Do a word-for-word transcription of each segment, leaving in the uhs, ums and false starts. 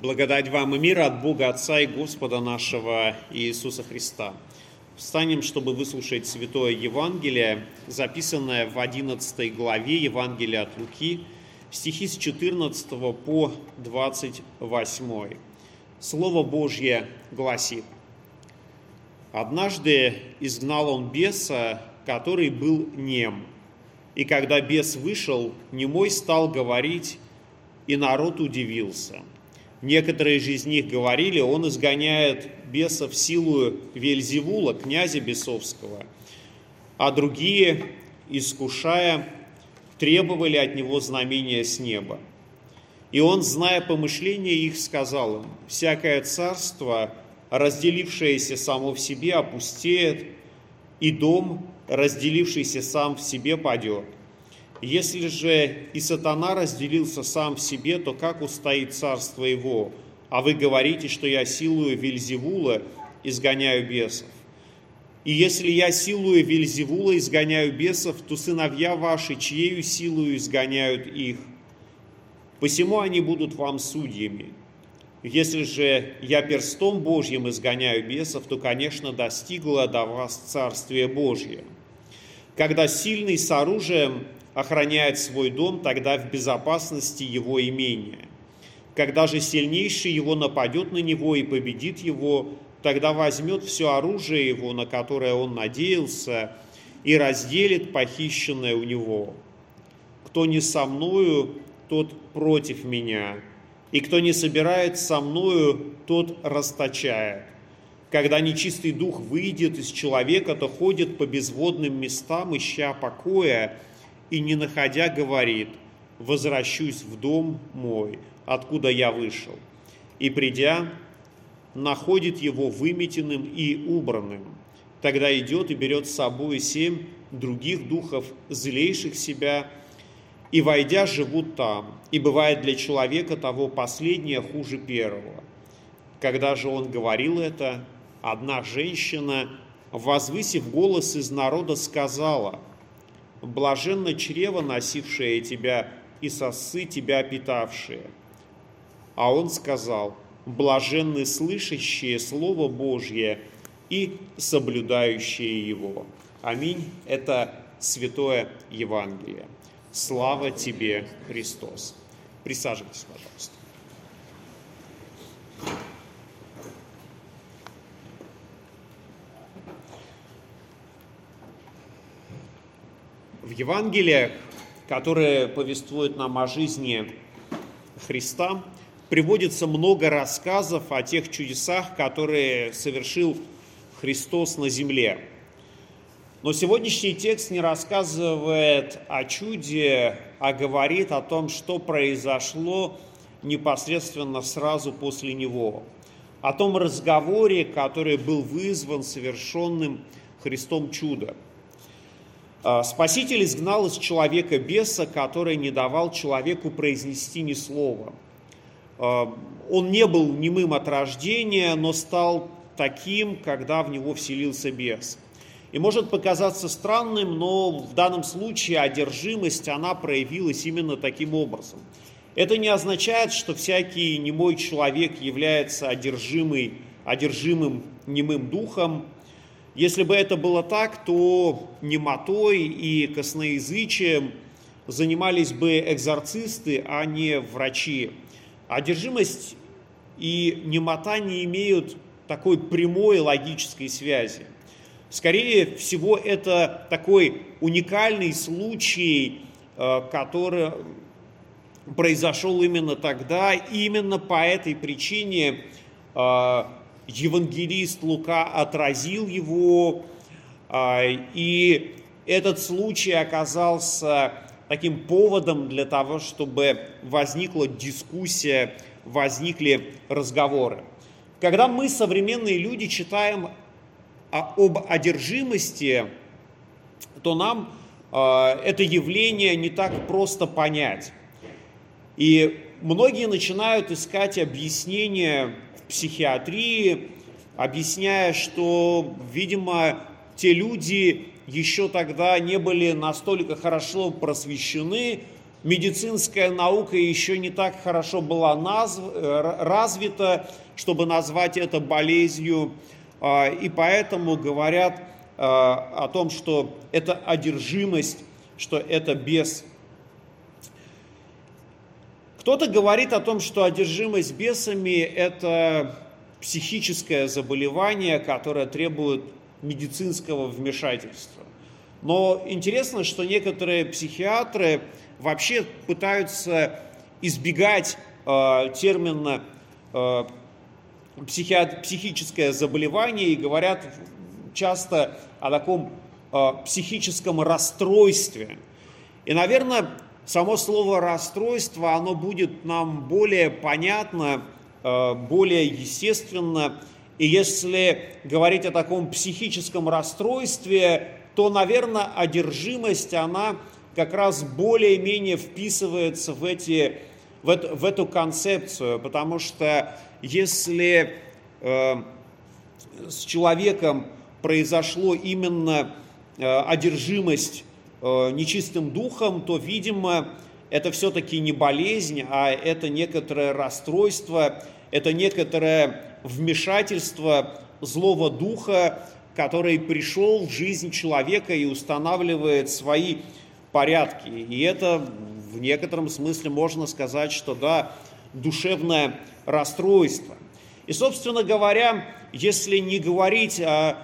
Благодать вам и мира от Бога Отца и Господа нашего Иисуса Христа. Встанем, чтобы выслушать Святое Евангелие, записанное в одиннадцатой главе Евангелия от Луки, стихи с четырнадцатого по двадцать восьмой. Слово Божье гласит: «Однажды изгнал он беса, который был нем, и когда бес вышел, немой стал говорить, и народ удивился. Некоторые же из них говорили: он изгоняет бесов силою Веельзевула, князя бесовского. А другие, искушая, требовали от него знамения с неба. И он, зная помышления их, сказал им: всякое царство, разделившееся само в себе, опустеет, и дом, разделившийся сам в себе, падет. Если же и сатана разделился сам в себе, то как устоит царство его? А вы говорите, что я силою Веельзевула изгоняю бесов. И если я силою Веельзевула изгоняю бесов, то сыновья ваши чьею силою изгоняют их? Посему они будут вам судьями. Если же я перстом Божьим изгоняю бесов, то, конечно, достигло до вас Царствие Божье. Когда сильный с оружием охраняет свой дом, тогда в безопасности его имение. Когда же сильнейший его нападет на него и победит его, тогда возьмет все оружие его, на которое он надеялся, и разделит похищенное у него. Кто не со мною, тот против меня, и кто не собирает со мною, тот расточает. Когда нечистый дух выйдет из человека, то ходит по безводным местам, ища покоя, и, не находя, говорит: возвращусь в дом мой, откуда я вышел. И, придя, находит его выметенным и убранным. Тогда идет и берет с собой семь других духов, злейших себя, и, войдя, живут там. И бывает для человека того последнее хуже первого. Когда же он говорил это, одна женщина, возвысив голос из народа, сказала: блаженно чрево, носившее тебя, и сосцы тебя питавшие. А он сказал: блаженны слышащие Слово Божье и соблюдающие его». Аминь. Это Святое Евангелие. Слава тебе, Христос. Присаживайтесь, пожалуйста. В Евангелиях, которые повествуют нам о жизни Христа, приводится много рассказов о тех чудесах, которые совершил Христос на земле. Но сегодняшний текст не рассказывает о чуде, а говорит о том, что произошло непосредственно сразу после него, о том разговоре, который был вызван совершенным Христом чудом. Спаситель изгнал из человека беса, который не давал человеку произнести ни слова. Он не был немым от рождения, но стал таким, когда в него вселился бес. И может показаться странным, но в данном случае одержимость, она проявилась именно таким образом. Это не означает, что всякий немой человек является одержимый, одержимым немым духом. Если бы это было так, то немотой и косноязычием занимались бы экзорцисты, а не врачи. Одержимость и немота не имеют такой прямой логической связи. Скорее всего, это такой уникальный случай, который произошел именно тогда. Именно по этой причине евангелист Лука отразил его, и этот случай оказался таким поводом для того, чтобы возникла дискуссия, возникли разговоры. Когда мы, современные люди, читаем об одержимости, то нам это явление не так просто понять. И многие начинают искать объяснения психиатрии, объясняя, что, видимо, те люди еще тогда не были настолько хорошо просвещены, медицинская наука еще не так хорошо была назв... развита, чтобы назвать это болезнью, и поэтому говорят о том, что это одержимость, что это бес. Кто-то говорит о том, что одержимость бесами – это психическое заболевание, которое требует медицинского вмешательства. Но интересно, что некоторые психиатры вообще пытаются избегать э, термина э, психи- психическое заболевание и говорят часто о таком э, психическом расстройстве. И, наверное, само слово расстройство, оно будет нам более понятно, э, более естественно. И если говорить о таком психическом расстройстве, то, наверное, одержимость, она как раз более-менее вписывается в, эти, в, эту, в эту концепцию, потому что если э, с человеком произошло именно э, одержимость э, нечистым духом, то, видимо, это все-таки не болезнь, а это некоторое расстройство, это некоторое вмешательство злого духа, который пришел в жизнь человека и устанавливает свои порядки. И это в некотором смысле можно сказать, что да, душевное расстройство. И, собственно говоря, если не говорить о,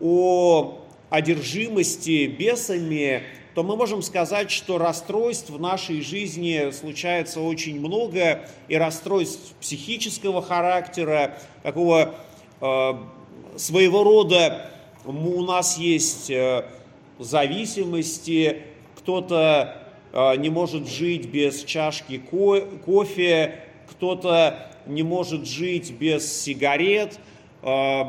о одержимости бесами, то мы можем сказать, что расстройств в нашей жизни случается очень много, и расстройств психического характера, такого э, своего рода у нас есть э, зависимости. Кто-то э, не может жить без чашки ко- кофе, кто-то не может жить без сигарет. Э,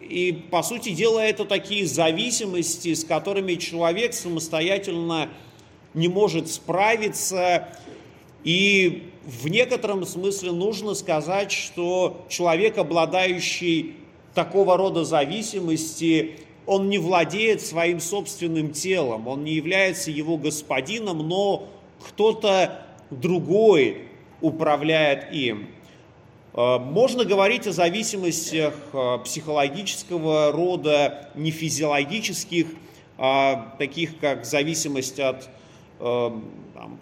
и, по сути дела, это такие зависимости, с которыми человек самостоятельно не может справиться. И в некотором смысле нужно сказать, что человек, обладающий такого рода зависимости, он не владеет своим собственным телом, он не является его господином, но кто-то другой управляет им. Можно говорить о зависимостях психологического рода, не физиологических, а таких как зависимость от там,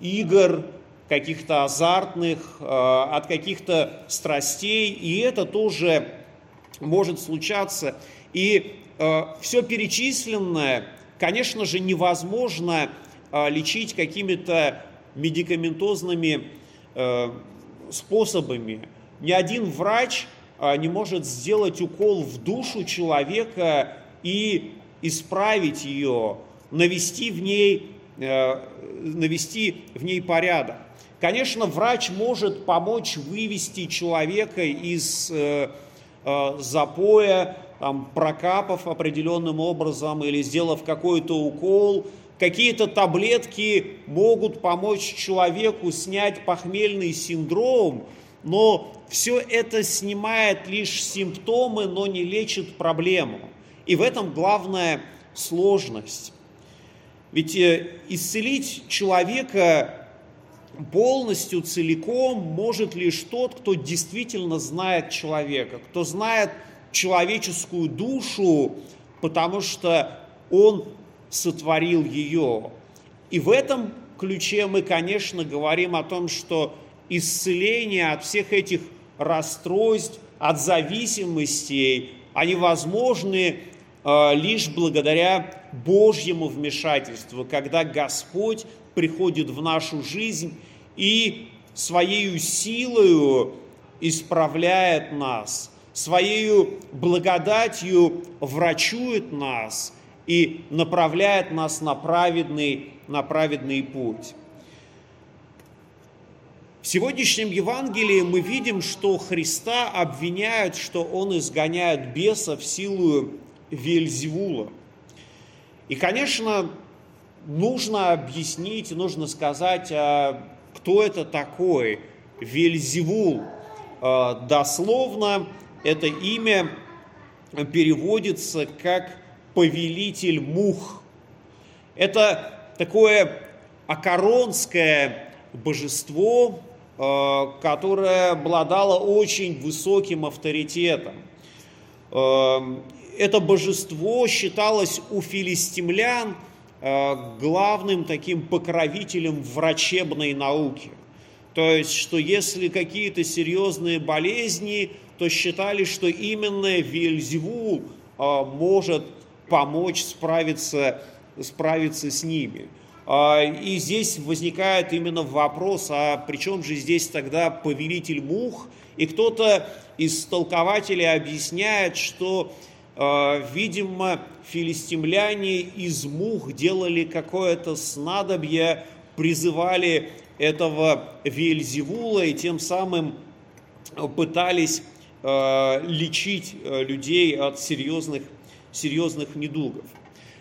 игр, каких-то азартных, от каких-то страстей, и это тоже может случаться. И э, все перечисленное, конечно же, невозможно э, лечить какими-то медикаментозными э, способами. Ни один врач э, не может сделать укол в душу человека и исправить ее, навести в ней, э, навести в ней порядок. Конечно, врач может помочь вывести человека из э, э, запоя, там, прокапав определенным образом или сделав какой-то укол. Какие-то таблетки могут помочь человеку снять похмельный синдром, но все это снимает лишь симптомы, но не лечит проблему. И в этом главная сложность. Ведь исцелить человека полностью, целиком может лишь тот, кто действительно знает человека, кто знает человеческую душу, потому что он сотворил ее. И в этом ключе мы, конечно, говорим о том, что исцеление от всех этих расстройств, от зависимостей, они возможны э, лишь благодаря Божьему вмешательству, когда Господь приходит в нашу жизнь и своей силою исправляет нас, своей благодатью врачует нас и направляет нас на праведный, на праведный путь. В сегодняшнем Евангелии мы видим, что Христа обвиняют, что Он изгоняет бесов силою Веельзевула. И, конечно, нужно объяснить, нужно сказать, кто это такой Веельзевул. Дословно это имя переводится как «повелитель мух». Это такое акаронское божество, которое обладало очень высоким авторитетом. Это божество считалось у филистимлян главным таким покровителем врачебной науки. То есть, что если какие-то серьезные болезни, то считали, что именно Веельзевул может помочь справиться, справиться с ними. И здесь возникает именно вопрос, а при чем же здесь тогда повелитель мух? И кто-то из толкователей объясняет, что, видимо, филистимляне из мух делали какое-то снадобье, призывали этого Веельзевула и тем самым пытались лечить людей от серьезных, серьезных недугов.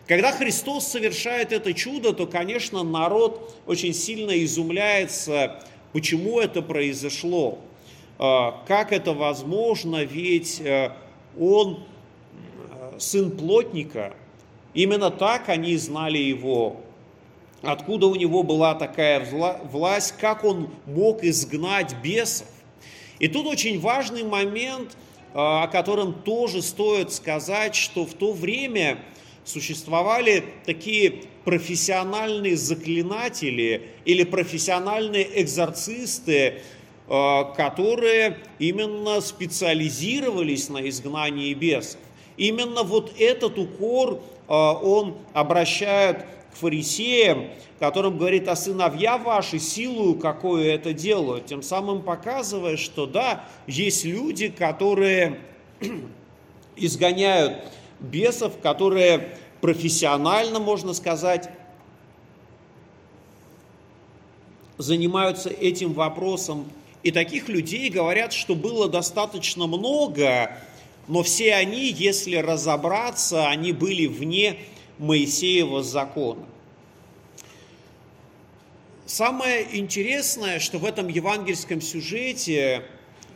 Когда Христос совершает это чудо, то, конечно, народ очень сильно изумляется, почему это произошло, как это возможно, ведь он сын плотника, именно так они знали его, откуда у него была такая власть, как он мог изгнать бесов. И тут очень важный момент, о котором тоже стоит сказать, что в то время существовали такие профессиональные заклинатели или профессиональные экзорцисты, которые именно специализировались на изгнании бесов. Именно вот этот укор он обращает к фарисеям, которым говорит: «А сыновья ваши силою какую это делают», тем самым показывая, что да, есть люди, которые изгоняют бесов, которые профессионально, можно сказать, занимаются этим вопросом. И таких людей, говорят, что было достаточно много, но все они, если разобраться, они были вне Моисеева закона. Самое интересное, что в этом евангельском сюжете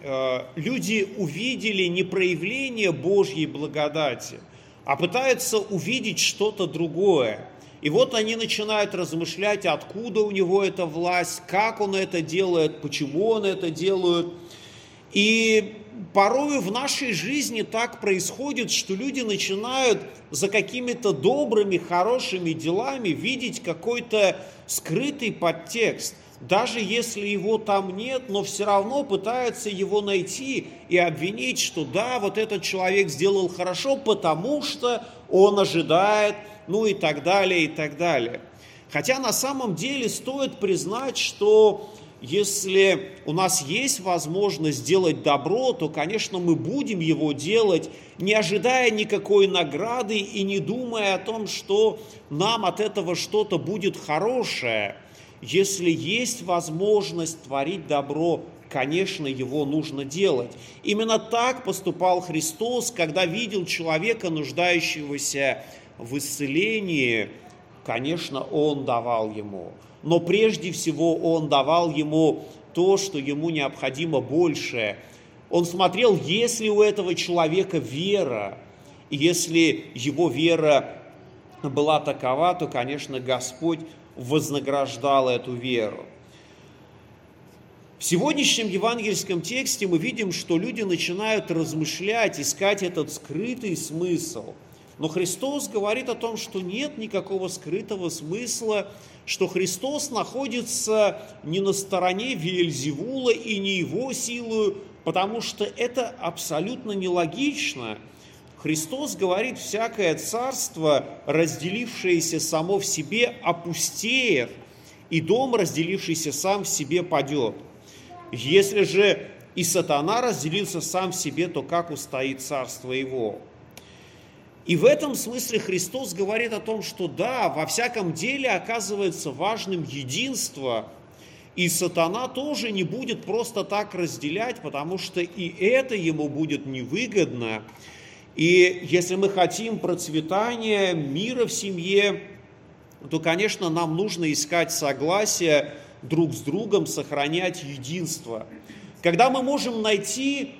э, люди увидели не проявление Божьей благодати, а пытаются увидеть что-то другое. И вот они начинают размышлять, откуда у него эта власть, как он это делает, почему он это делает. И порой в нашей жизни так происходит, что люди начинают за какими-то добрыми, хорошими делами видеть какой-то скрытый подтекст. Даже если его там нет, но все равно пытаются его найти и обвинить, что да, вот этот человек сделал хорошо, потому что он ожидает, ну и так далее, и так далее. Хотя на самом деле стоит признать, что если у нас есть возможность делать добро, то, конечно, мы будем его делать, не ожидая никакой награды и не думая о том, что нам от этого что-то будет хорошее. Если есть возможность творить добро, конечно, его нужно делать. Именно так поступал Христос, когда видел человека, нуждающегося в исцелении. Конечно, он давал ему. Но прежде всего он давал ему то, что ему необходимо больше. Он смотрел, есть ли у этого человека вера. И если его вера была такова, то, конечно, Господь вознаграждал эту веру. В сегодняшнем евангельском тексте мы видим, что люди начинают размышлять, искать этот скрытый смысл. Но Христос говорит о том, что нет никакого скрытого смысла, что Христос находится не на стороне Веельзевула и не его силою, потому что это абсолютно нелогично. Христос говорит: «Всякое царство, разделившееся само в себе, опустеет, и дом, разделившийся сам в себе, падет. Если же и сатана разделился сам в себе, то как устоит царство его?» И в этом смысле Христос говорит о том, что да, во всяком деле оказывается важным единство, и сатана тоже не будет просто так разделять, потому что и это ему будет невыгодно. И если мы хотим процветания, мира в семье, то, конечно, нам нужно искать согласие друг с другом, сохранять единство. Когда мы можем найти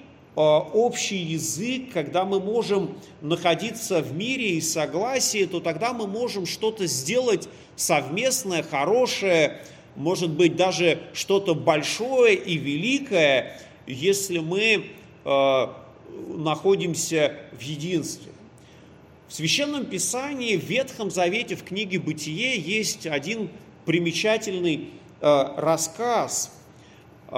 общий язык, когда мы можем находиться в мире и согласии, то тогда мы можем что-то сделать совместное, хорошее, может быть, даже что-то большое и великое, если мы э, находимся в единстве. В Священном Писании, в Ветхом Завете, в книге «Бытие» есть один примечательный э, рассказ э,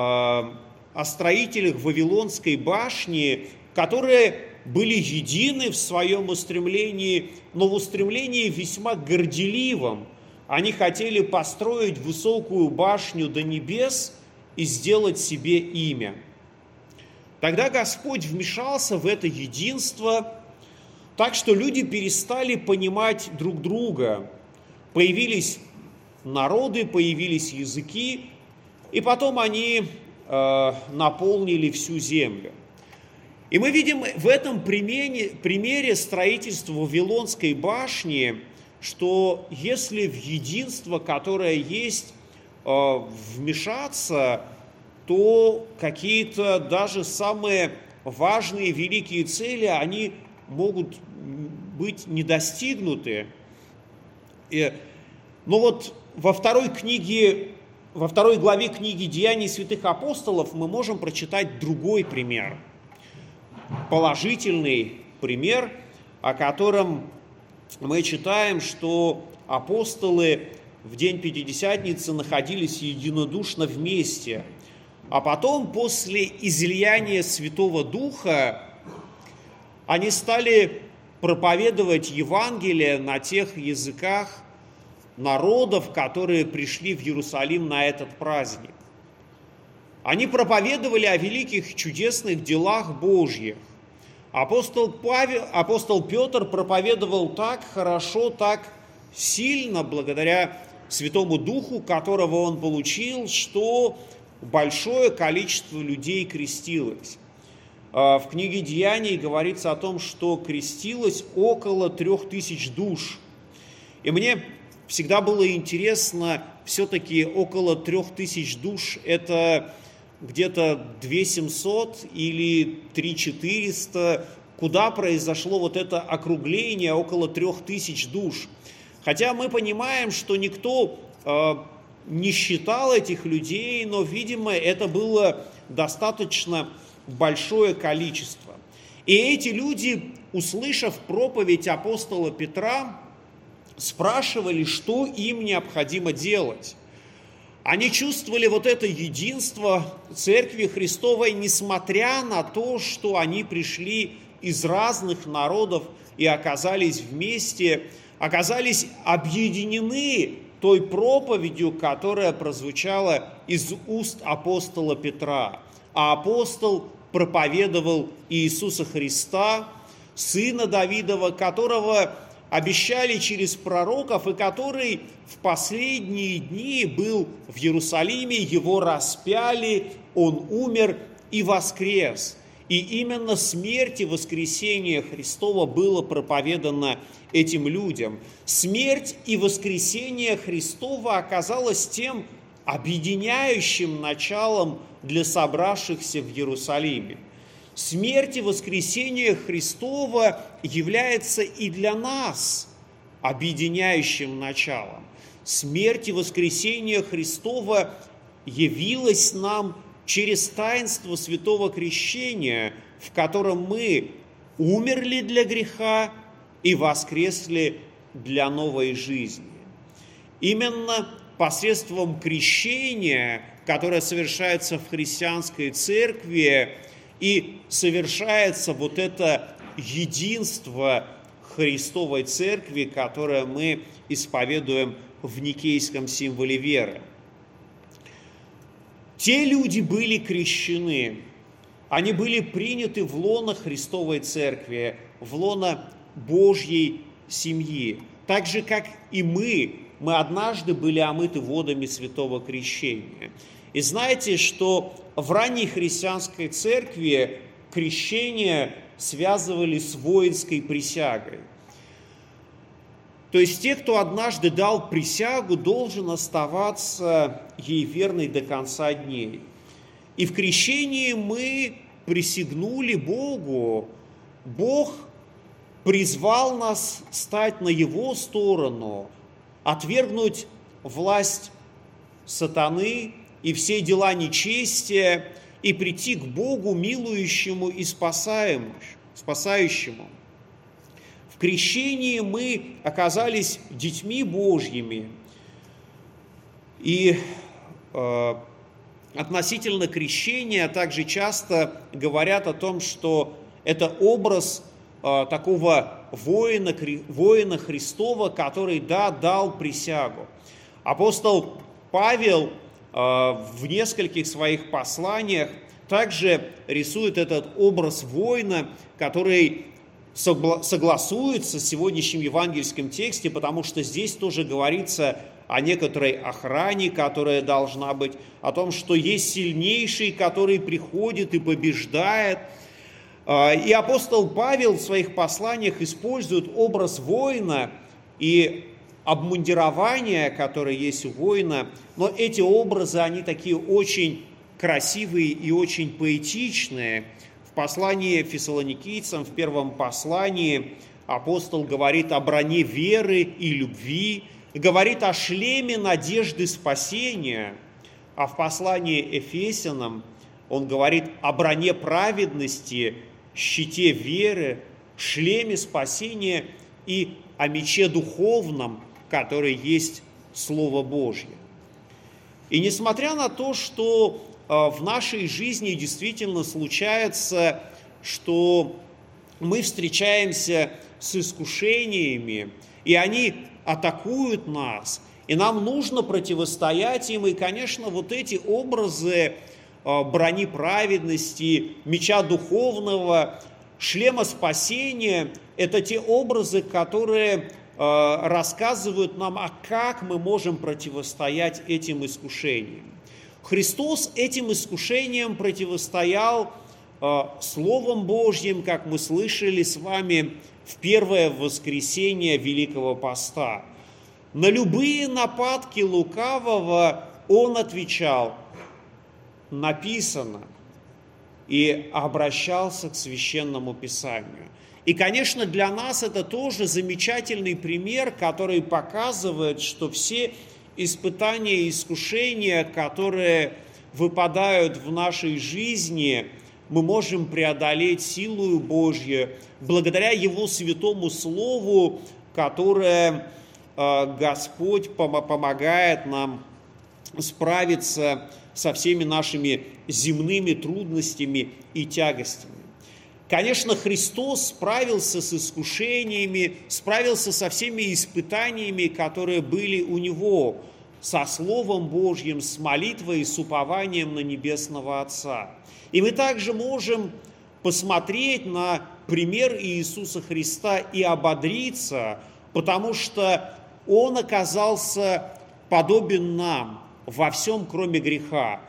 о строителях Вавилонской башни, которые были едины в своем устремлении, но в устремлении весьма горделивом. Они хотели построить высокую башню до небес и сделать себе имя. Тогда Господь вмешался в это единство, так что люди перестали понимать друг друга. Появились народы, появились языки, и потом они э, наполнили всю землю. И мы видим в этом примере, примере строительства Вавилонской башни, что если в единство, которое есть, вмешаться, то какие-то даже самые важные, великие цели, они могут быть недостигнуты. Но вот во второй книге, во второй главе книги «Деяний святых апостолов» мы можем прочитать другой пример, положительный пример, о котором мы читаем, что апостолы в день Пятидесятницы находились единодушно вместе. А потом, после излияния Святого Духа, они стали проповедовать Евангелие на тех языках народов, которые пришли в Иерусалим на этот праздник. Они проповедовали о великих чудесных делах Божьих. Апостол Павел, апостол Петр проповедовал так хорошо, так сильно, благодаря Святому Духу, которого он получил, что большое количество людей крестилось. В книге «Деяний» говорится о том, что крестилось около трех тысяч душ. И мне всегда было интересно, все-таки около трех тысяч душ – это где-то две тысячи семьсот или три тысячи четыреста, куда произошло вот это округление около трёх тысяч душ. Хотя мы понимаем, что никто э, не считал этих людей, но, видимо, это было достаточно большое количество. И эти люди, услышав проповедь апостола Петра, спрашивали, что им необходимо делать. Они чувствовали вот это единство Церкви Христовой, несмотря на то, что они пришли из разных народов и оказались вместе, оказались объединены той проповедью, которая прозвучала из уст апостола Петра. А апостол проповедовал Иисуса Христа, сына Давидова, которого обещали через пророков, и который в последние дни был в Иерусалиме, его распяли, он умер и воскрес. И именно смерть и воскресение Христова было проповедано этим людям. Смерть и воскресение Христова оказалось тем объединяющим началом для собравшихся в Иерусалиме. Смерть и воскресение Христова является и для нас объединяющим началом. Смерть и воскресение Христова явилось нам через таинство Святого Крещения, в котором мы умерли для греха и воскресли для новой жизни. Именно посредством крещения, которое совершается в христианской церкви, и совершается вот это единство Христовой Церкви, которое мы исповедуем в Никейском символе веры. Те люди были крещены, они были приняты в лоно Христовой Церкви, в лоно Божьей семьи. Так же, как и мы, мы однажды были омыты водами Святого Крещения. И знаете, что в ранней христианской церкви крещение связывали с воинской присягой. То есть те, кто однажды дал присягу, должен оставаться ей верной до конца дней. И в крещении мы присягнули Богу, Бог призвал нас стать на Его сторону, отвергнуть власть сатаны и все дела нечестия, и прийти к Богу, милующему и спасающему. В крещении мы оказались детьми Божьими, и э, относительно крещения также часто говорят о том, что это образ э, такого воина, воина Христова, который, да, дал присягу. Апостол Павел э, в нескольких своих посланиях также рисует этот образ воина, который согла- согласуется с сегодняшним евангельским текстом, потому что здесь тоже говорится о некоторой охране, которая должна быть, о том, что есть сильнейший, который приходит и побеждает. И апостол Павел в своих посланиях использует образ воина и обмундирование, которое есть у воина, но эти образы, они такие очень красивые и очень поэтичные. В послании Фессалоникийцам, в первом послании, апостол говорит о броне веры и любви, говорит о шлеме надежды спасения, а в послании Эфесянам он говорит о броне праведности, щите веры, шлеме спасения и о мече духовном, который есть Слово Божье. И несмотря на то, что в нашей жизни действительно случается, что мы встречаемся с искушениями, и они атакуют нас, и нам нужно противостоять им, и, конечно, вот эти образы брони праведности, меча духовного, шлема спасения, это те образы, которые рассказывают нам, а как мы можем противостоять этим искушениям. Христос этим искушениям противостоял Словом Божьим, как мы слышали с вами в первое воскресенье Великого Поста. На любые нападки лукавого он отвечал: написано, и обращался к Священному Писанию. И, конечно, для нас это тоже замечательный пример, который показывает, что все испытания и искушения, которые выпадают в нашей жизни, мы можем преодолеть силою Божью, благодаря Его святому Слову, которое Господь помогает нам справиться со всеми нашими земными трудностями и тягостями. Конечно, Христос справился с искушениями, справился со всеми испытаниями, которые были у Него, со Словом Божьим, с молитвой и с упованием на Небесного Отца. И мы также можем посмотреть на пример Иисуса Христа и ободриться, потому что Он оказался подобен нам во всем, кроме греха.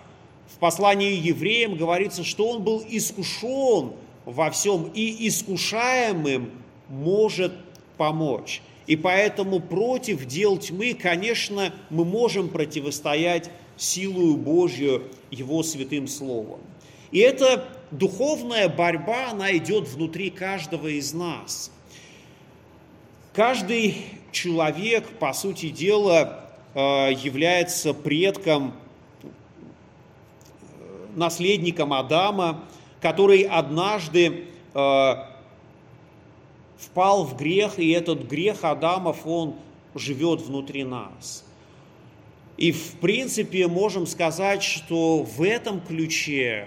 В послании Евреям говорится, что Он был искушен во всем и искушаемым может помочь. И поэтому против дел тьмы, конечно, мы можем противостоять силою Божью, Его святым Словом. И эта духовная борьба, она идет внутри каждого из нас. Каждый человек, по сути дела, является предком, наследником Адама, который однажды впал в грех, и этот грех Адамов, он живет внутри нас. И, в принципе, можем сказать, что в этом ключе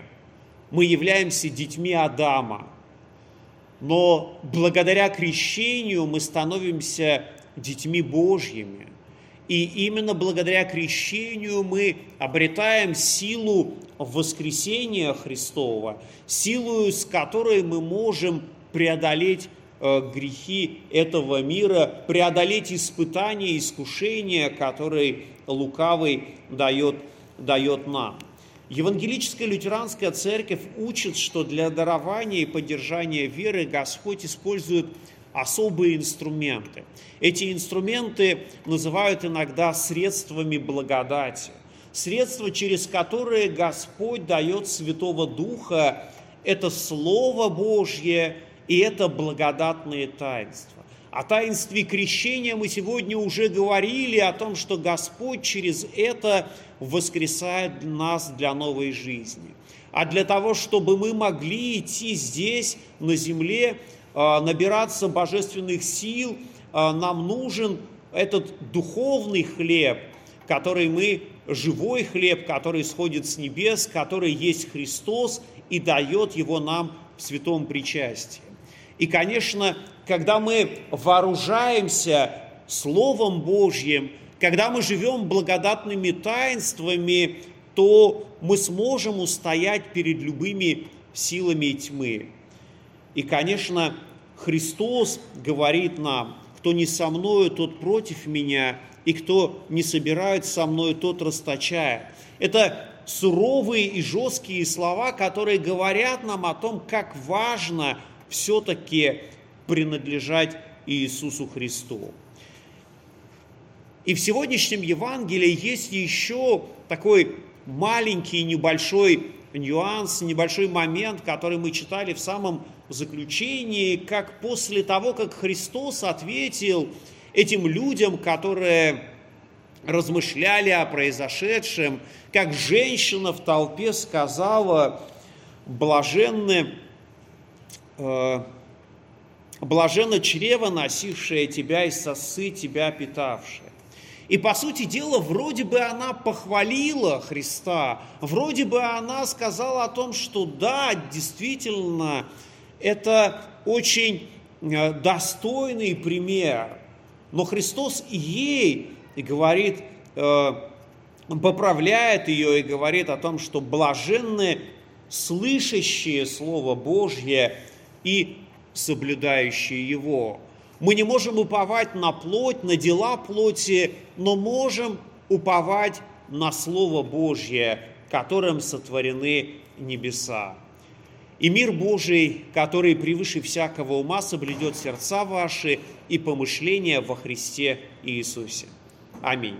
мы являемся детьми Адама, но благодаря крещению мы становимся детьми Божьими. И именно благодаря крещению мы обретаем силу воскресения Христова, силу, с которой мы можем преодолеть грехи этого мира, преодолеть испытания, искушения, которые лукавый дает, дает нам. Евангелическая лютеранская церковь учит, что для дарования и поддержания веры Господь использует особые инструменты. Эти инструменты называют иногда средствами благодати, средства, через которые Господь дает Святого Духа это Слово Божье и это благодатные таинства. О таинстве крещения мы сегодня уже говорили, о том, что Господь через это воскресает нас для новой жизни. А для того, чтобы мы могли идти здесь, на земле, набираться божественных сил, нам нужен этот духовный хлеб, который мы, живой хлеб, который сходит с небес, который есть Христос и дает его нам в святом причастии. И, конечно, когда мы вооружаемся Словом Божьим, когда мы живем благодатными таинствами, то мы сможем устоять перед любыми силами тьмы. И, конечно, Христос говорит нам: кто не со мною, тот против меня, и кто не собирает со мною, тот расточает. Это суровые и жесткие слова, которые говорят нам о том, как важно все-таки принадлежать Иисусу Христу. И в сегодняшнем Евангелии есть еще такой маленький, небольшой нюанс, небольшой момент, который мы читали в самом заключении, как после того, как Христос ответил этим людям, которые размышляли о произошедшем, как женщина в толпе сказала: блаженны, э, блаженно чрево, носившее тебя, и сосцы тебя питавшее. И, по сути дела, вроде бы она похвалила Христа, вроде бы она сказала о том, что да, действительно, это очень достойный пример. Но Христос и ей говорит, поправляет ее и говорит о том, что блаженны слышащие Слово Божье и соблюдающие его. Мы не можем уповать на плоть, на дела плоти, но можем уповать на Слово Божье, которым сотворены небеса. И мир Божий, который превыше всякого ума, соблюдет сердца ваши и помышления во Христе Иисусе. Аминь.